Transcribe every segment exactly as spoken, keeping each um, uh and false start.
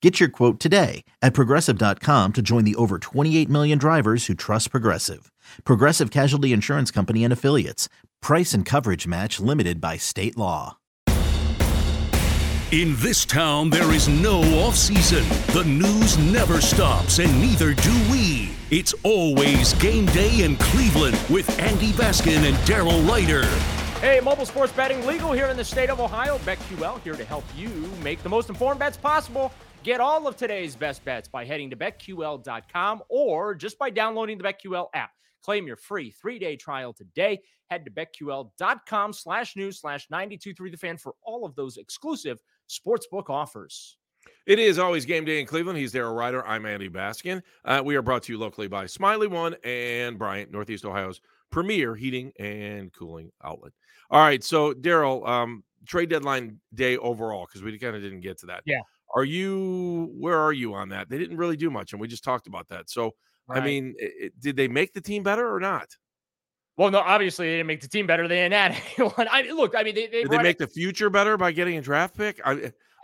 Get your quote today at progressive dot com to join the over twenty-eight million drivers who trust Progressive. Progressive Casualty Insurance Company and Affiliates. Price and coverage match limited by state law. In this town, there is no off-season. The news never stops, and neither do we. It's always game day in Cleveland with Andy Baskin and Daryl Ryder. Hey, mobile sports betting legal here in the state of Ohio. BetQL here to help you make the most informed bets possible. Get all of today's best bets by heading to bet Q L dot com or just by downloading the BetQL app. Claim your free three-day trial today. Head to BetQL.com slash news slash ninety-two point three The Fan for all of those exclusive sportsbook offers. It is always game day in Cleveland. He's Daryl Ryder. I'm Andy Baskin. Uh, we are brought to you locally by Smiley One and Bryant, Northeast Ohio's premier heating and cooling outlet. All right, so Daryl, um, trade deadline day overall, because we kind of didn't get to that. Yeah. Are you, where are you on that? They didn't really do much, and we just talked about that. So, right. I mean, it, did they make the team better or not? Well, no, obviously they didn't make the team better. They didn't add anyone. I, look, I mean, they, they, did they make the future better by getting a draft pick? I,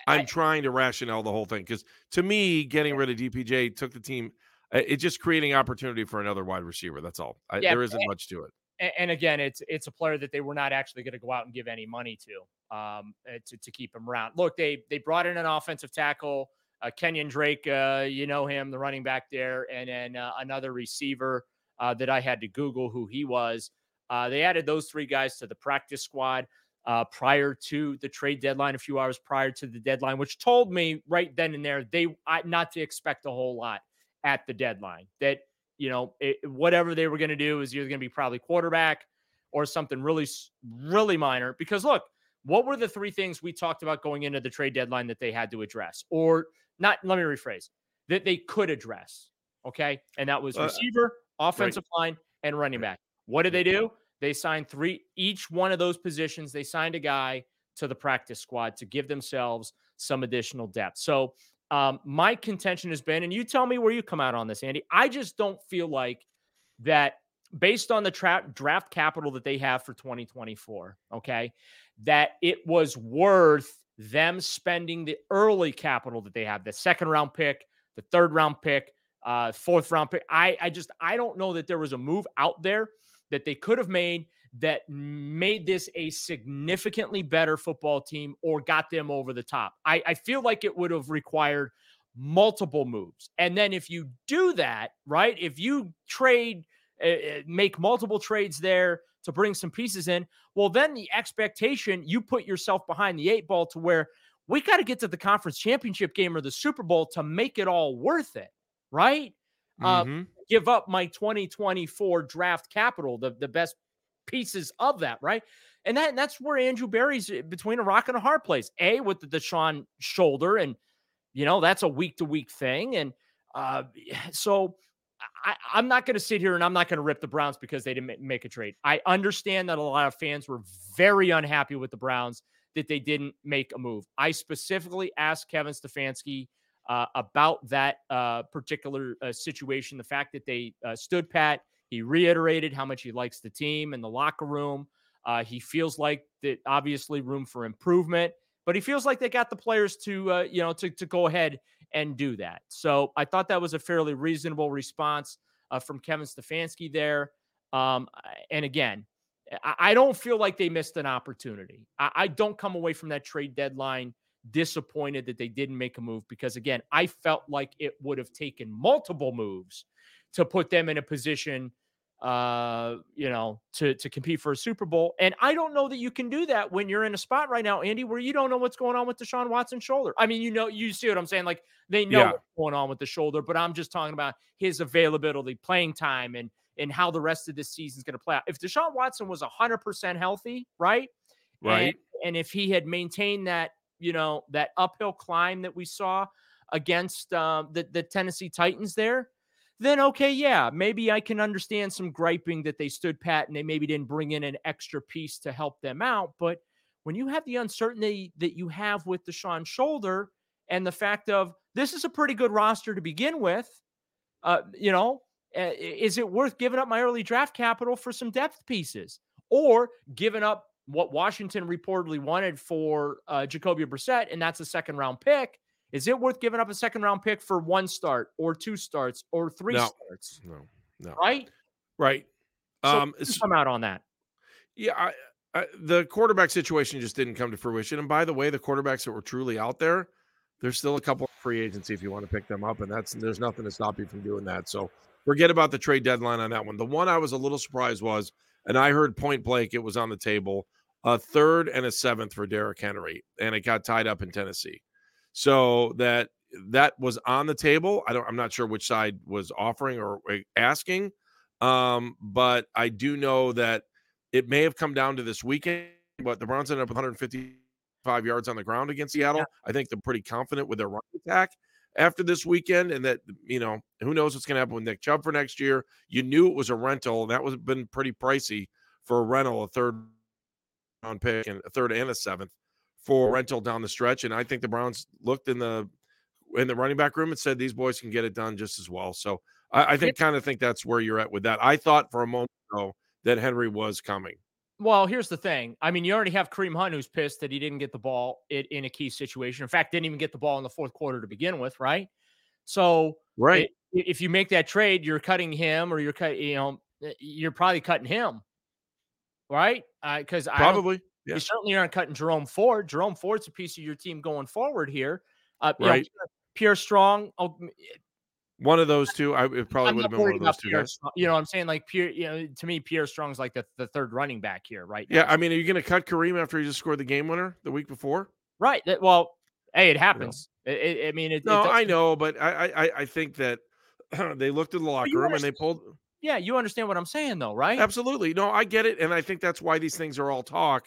I'm I, trying to rationale the whole thing, because to me, getting rid of D P J took the team. It's just creating opportunity for another wide receiver. That's all. I, yeah, there isn't and, much to it. And again, it's it's a player that they were not actually going to go out and give any money to. Um, to, to keep him around. Look, they they brought in an offensive tackle, uh, Kenyan Drake, uh, you know him, the running back there, and then uh, another receiver uh, that I had to Google who he was. Uh, they added those three guys to the practice squad uh, prior to the trade deadline, a few hours prior to the deadline, which told me right then and there they I, not to expect a whole lot at the deadline. That, you know, it, whatever they were going to do is either going to be probably quarterback or something really, really minor. Because look, what were the three things we talked about going into the trade deadline that they had to address, or not? Let me rephrase that they could address. Okay. And that was receiver, uh, offensive right. line, and running back. What did they do? They signed three, each one of those positions. They signed a guy to the practice squad to give themselves some additional depth. So um, my contention has been, and you tell me where you come out on this, Andy, I just don't feel like that based on the tra- draft capital that they have for twenty twenty-four. Okay. That it was worth them spending the early capital that they have, the second round pick, the third round pick, uh, fourth round pick. I, I just, I don't know that there was a move out there that they could have made that made this a significantly better football team or got them over the top. I, I feel like it would have required multiple moves. And then if you do that, right, if you trade, uh, make multiple trades there, to bring some pieces in, well, then the expectation, you put yourself behind the eight ball to where we got to get to the conference championship game or the Super Bowl to make it all worth it, right? Mm-hmm. Uh, give up my twenty twenty-four draft capital, the, the best pieces of that, right? And that and that's where Andrew Berry's between a rock and a hard place. A, with the Deshaun shoulder, and, you know, that's a week-to-week thing. And uh, so I, I'm not going to sit here and I'm not going to rip the Browns because they didn't make a trade. I understand that a lot of fans were very unhappy with the Browns that they didn't make a move. I specifically asked Kevin Stefanski uh, about that uh, particular uh, situation, the fact that they uh, stood pat. He reiterated how much he likes the team and the locker room. Uh, he feels like that obviously room for improvement, but he feels like they got the players to, uh, you know, to, to go ahead and do that. So I thought that was a fairly reasonable response uh, from Kevin Stefanski there. Um, and again, I, I don't feel like they missed an opportunity. I, I don't come away from that trade deadline disappointed that they didn't make a move, because again, I felt like it would have taken multiple moves to put them in a position, uh, you know, to, to compete for a Super Bowl. And I don't know that you can do that when you're in a spot right now, Andy, where you don't know what's going on with Deshaun Watson's shoulder. I mean, you know, you see what I'm saying? Like, they know yeah. what's going on with the shoulder, but I'm just talking about his availability, playing time, and, and how the rest of this season is going to play out. If Deshaun Watson was a hundred percent healthy, right. Right. And, and if he had maintained that, you know, that uphill climb that we saw against um, the, the Tennessee Titans there, then okay, yeah, maybe I can understand some griping that they stood pat and they maybe didn't bring in an extra piece to help them out. But when you have the uncertainty that you have with Deshaun's shoulder and the fact of this is a pretty good roster to begin with, uh, you know, uh, is it worth giving up my early draft capital for some depth pieces, or giving up what Washington reportedly wanted for uh, Jacoby Brissett, and that's a second round pick? Is it worth giving up a second round pick for one start or two starts or three no, starts? No, no. Right? Right. So um, come out on that. Yeah. I, I, the quarterback situation just didn't come to fruition. And by the way, the quarterbacks that were truly out there, there's still a couple of free agency if you want to pick them up. And that's, there's nothing to stop you from doing that. So forget about the trade deadline on that one. The one I was a little surprised was, and I heard point blank, it was on the table, a third and a seventh for Derrick Henry. And it got tied up in Tennessee. So that that was on the table. I don't, I'm not sure which side was offering or asking, um, but I do know that it may have come down to this weekend, but the Browns ended up with one hundred fifty-five yards on the ground against Seattle. Yeah. I think they're pretty confident with their run attack after this weekend, and that, you know, who knows what's going to happen with Nick Chubb for next year. You knew it was a rental, and that was been pretty pricey for a rental, a third round pick and a third and a seventh for rental down the stretch. And I think the Browns looked in the in the running back room and said, these boys can get it done just as well. So I, I think kind of think that's where you're at with that. I thought for a moment though that Henry was coming. Well, here's the thing. I mean, you already have Kareem Hunt, who's pissed that he didn't get the ball it, in a key situation. In fact, didn't even get the ball in the fourth quarter to begin with, right? So right. It, if you make that trade, you're cutting him, or you're cut, you know, you're probably cutting him, right? Because uh, I probably. Yeah. You certainly aren't cutting Jerome Ford. Jerome Ford's a piece of your team going forward here. Uh, right. Know, Pierre Strong. Oh, one of those two. I it probably I'm would have been one of those two Pierre guys. Strong. You know what I'm saying? Like, Pierre, you know, to me, Pierre Strong's like the, the third running back here, right? Yeah. Now. I mean, are you going to cut Kareem after he just scored the game winner the week before? Right. That, well, hey, it happens. You know. it, it, I mean, it, no, it I know, but I, I, I think that they looked at the locker room and they pulled. Yeah. You understand what I'm saying though, right? Absolutely. No, I get it. And I think that's why these things are all talk.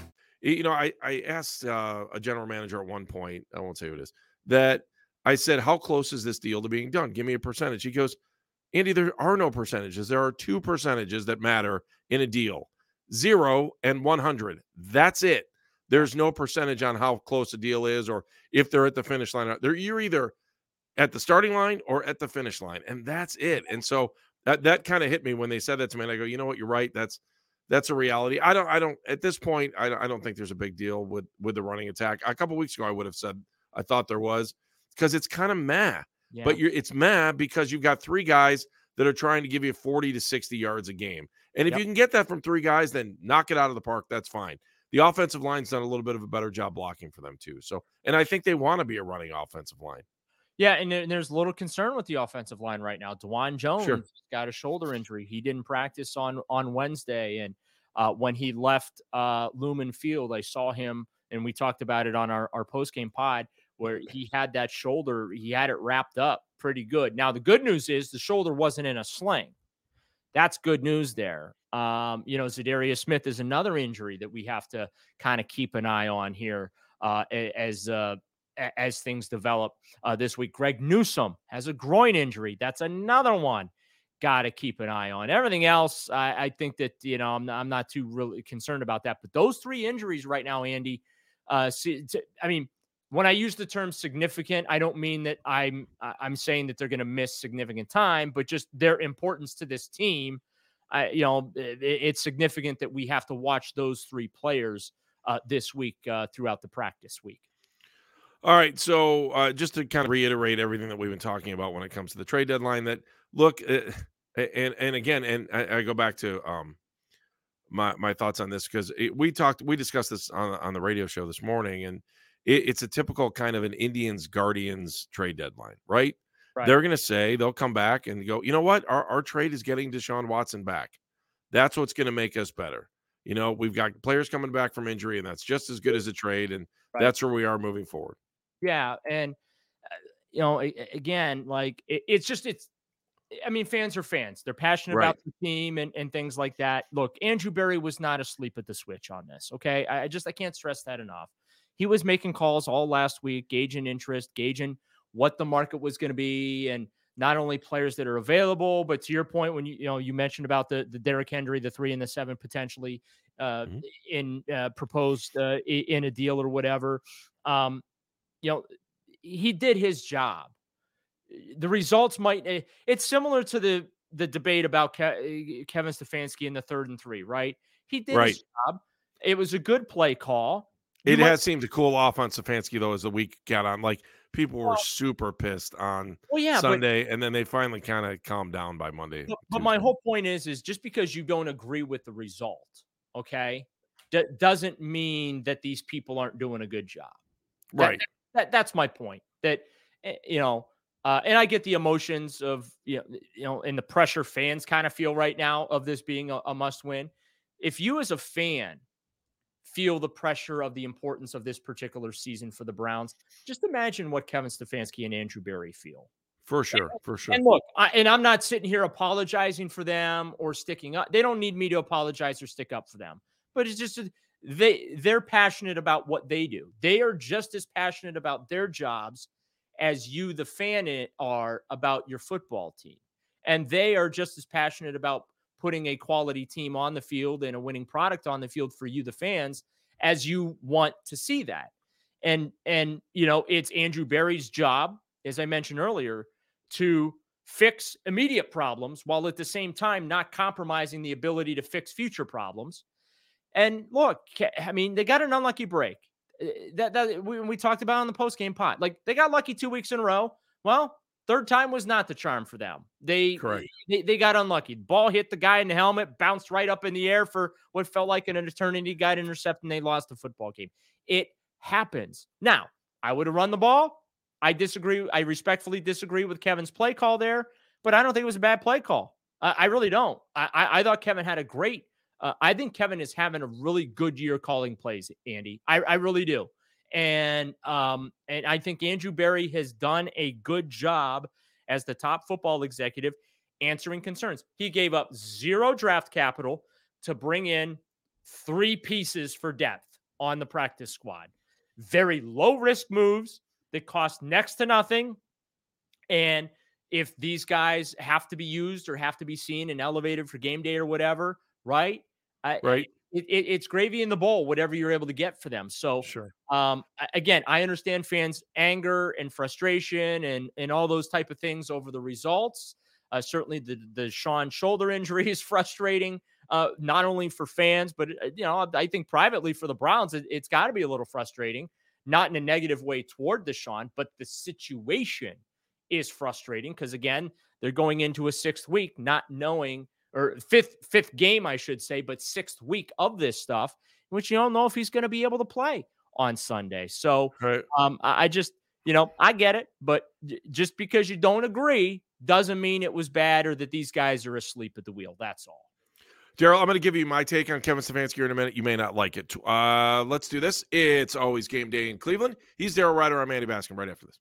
You know, I, I asked uh, a general manager at one point, I won't say who it is, that I said, how close is this deal to being done? Give me a percentage. He goes, Andy, there are no percentages. There are two percentages that matter in a deal, zero and one hundred. That's it. There's no percentage on how close a deal is or if they're at the finish line. They're, you're either at the starting line or at the finish line, and that's it. And so that, that kind of hit me when they said that to me, and I go, you know what, you're right. That's That's a reality. I don't, I don't, at this point, I, I don't think there's a big deal with, with the running attack. A couple of weeks ago, I would have said, I thought there was, because it's kind of meh, yeah. but you're, it's meh because you've got three guys that are trying to give you forty to sixty yards a game. And if yep. you can get that from three guys, then knock it out of the park. That's fine. The offensive line's done a little bit of a better job blocking for them too. So, and I think they want to be a running offensive line. Yeah, and, and there's a little concern with the offensive line right now. DeJuan Jones sure. got a shoulder injury. He didn't practice on, on Wednesday. And uh, when he left uh, Lumen Field, I saw him, and we talked about it on our, our postgame pod, where he had that shoulder, he had it wrapped up pretty good. Now, the good news is the shoulder wasn't in a sling. That's good news there. Um, you know, Z'Darius Smith is another injury that we have to kind of keep an eye on here uh, as uh, as things develop uh, this week. Greg Newsome has a groin injury. That's another one. Got to keep an eye on. Everything else, I, I think that, you know, I'm not, I'm not too really concerned about that. But those three injuries right now, Andy, uh, I mean, when I use the term significant, I don't mean that I'm I'm saying that they're going to miss significant time, but just their importance to this team. I, you know, it, it's significant that we have to watch those three players uh, this week uh, throughout the practice week. All right. So uh, just to kind of reiterate everything that we've been talking about when it comes to the trade deadline, that look, uh, and and again, and I, I go back to um, my my thoughts on this, because we talked, we discussed this on on the radio show this morning, and it's a typical kind of an Indians Guardians trade deadline, right? right. They're going to say, they'll come back and go, you know what? Our our trade is getting Deshaun Watson back. That's what's going to make us better. You know, we've got players coming back from injury, and that's just as good as a trade. And right. that's where we are moving forward. Yeah. And, uh, you know, again, like it, it's just, it's, I mean, fans are fans. They're passionate right. about the team and, and things like that. Look, Andrew Berry was not asleep at the switch on this. Okay. I, I just, I can't stress that enough. He was making calls all last week, gauging interest, gauging what the market was going to be, and not only players that are available, but to your point, when you, you know, you mentioned about the, the Derrick Henry, the three and the seven potentially uh, mm-hmm. in uh, proposed uh, in a deal or whatever. Um, you know, he did his job. The results might, it's similar to the, the debate about Ke- Kevin Stefanski in the third and three, right? He did right. his job. It was a good play call. You it might, has seemed to cool off on Stefanski, though, as the week got on. Like, people were well, super pissed on well, yeah, Sunday, but, and then they finally kind of calmed down by Monday. But, but my whole point is, is just because you don't agree with the result, okay, d- doesn't mean that these people aren't doing a good job. Right. That, that, that's my point. That, you know, uh, and I get the emotions of, you know, you know, and the pressure fans kind of feel right now of this being a, a must-win. If you as a fan feel the pressure of the importance of this particular season for the Browns, just imagine what Kevin Stefanski and Andrew Berry feel. For sure, and, for sure. And look, I, and I'm not sitting here apologizing for them or sticking up. They don't need me to apologize or stick up for them. But it's just, they, they're passionate about what they do. They are just as passionate about their jobs as you, the fan, are about your football team. And they are just as passionate about putting a quality team on the field and a winning product on the field for you, the fans, as you want to see that. And, and, you know, it's Andrew Berry's job, as I mentioned earlier, to fix immediate problems while at the same time not compromising the ability to fix future problems. And look, I mean, they got an unlucky break that, that we, we talked about on the postgame pod. Like, they got lucky two weeks in a row. Well, third time was not the charm for them. They, they they got unlucky. Ball hit the guy in the helmet, bounced right up in the air for what felt like an eternity, got intercepted, and they lost the football game. It happens. Now, I would have run the ball. I disagree. I respectfully disagree with Kevin's play call there, but I don't think it was a bad play call. I, I really don't. I, I, I thought Kevin had a great uh, – I think Kevin is having a really good year calling plays, Andy. I, I really do. And um, and I think Andrew Berry has done a good job as the top football executive answering concerns. He gave up zero draft capital to bring in three pieces for depth on the practice squad. Very low risk moves that cost next to nothing. And if these guys have to be used or have to be seen and elevated for game day or whatever, right? I, right. It, it, it's gravy in the bowl, whatever you're able to get for them. So, sure. um, again, I understand fans' anger and frustration and, and all those type of things over the results. Uh, certainly, the the Sean shoulder injury is frustrating, uh, not only for fans, but you know, I think privately for the Browns, it, it's got to be a little frustrating, not in a negative way toward Deshaun, but the situation is frustrating because again, they're going into a sixth week not knowing or fifth fifth game, I should say, but sixth week of this stuff, in which you don't know if he's going to be able to play on Sunday. So right. um, I just, you know, I get it, but just because you don't agree doesn't mean it was bad or that these guys are asleep at the wheel. That's all. Daryl, I'm going to give you my take on Kevin Stefanski in a minute. You may not like it. Uh, let's do this. It's always game day in Cleveland. He's Daryl Ryder. I'm Andy Baskin right after this.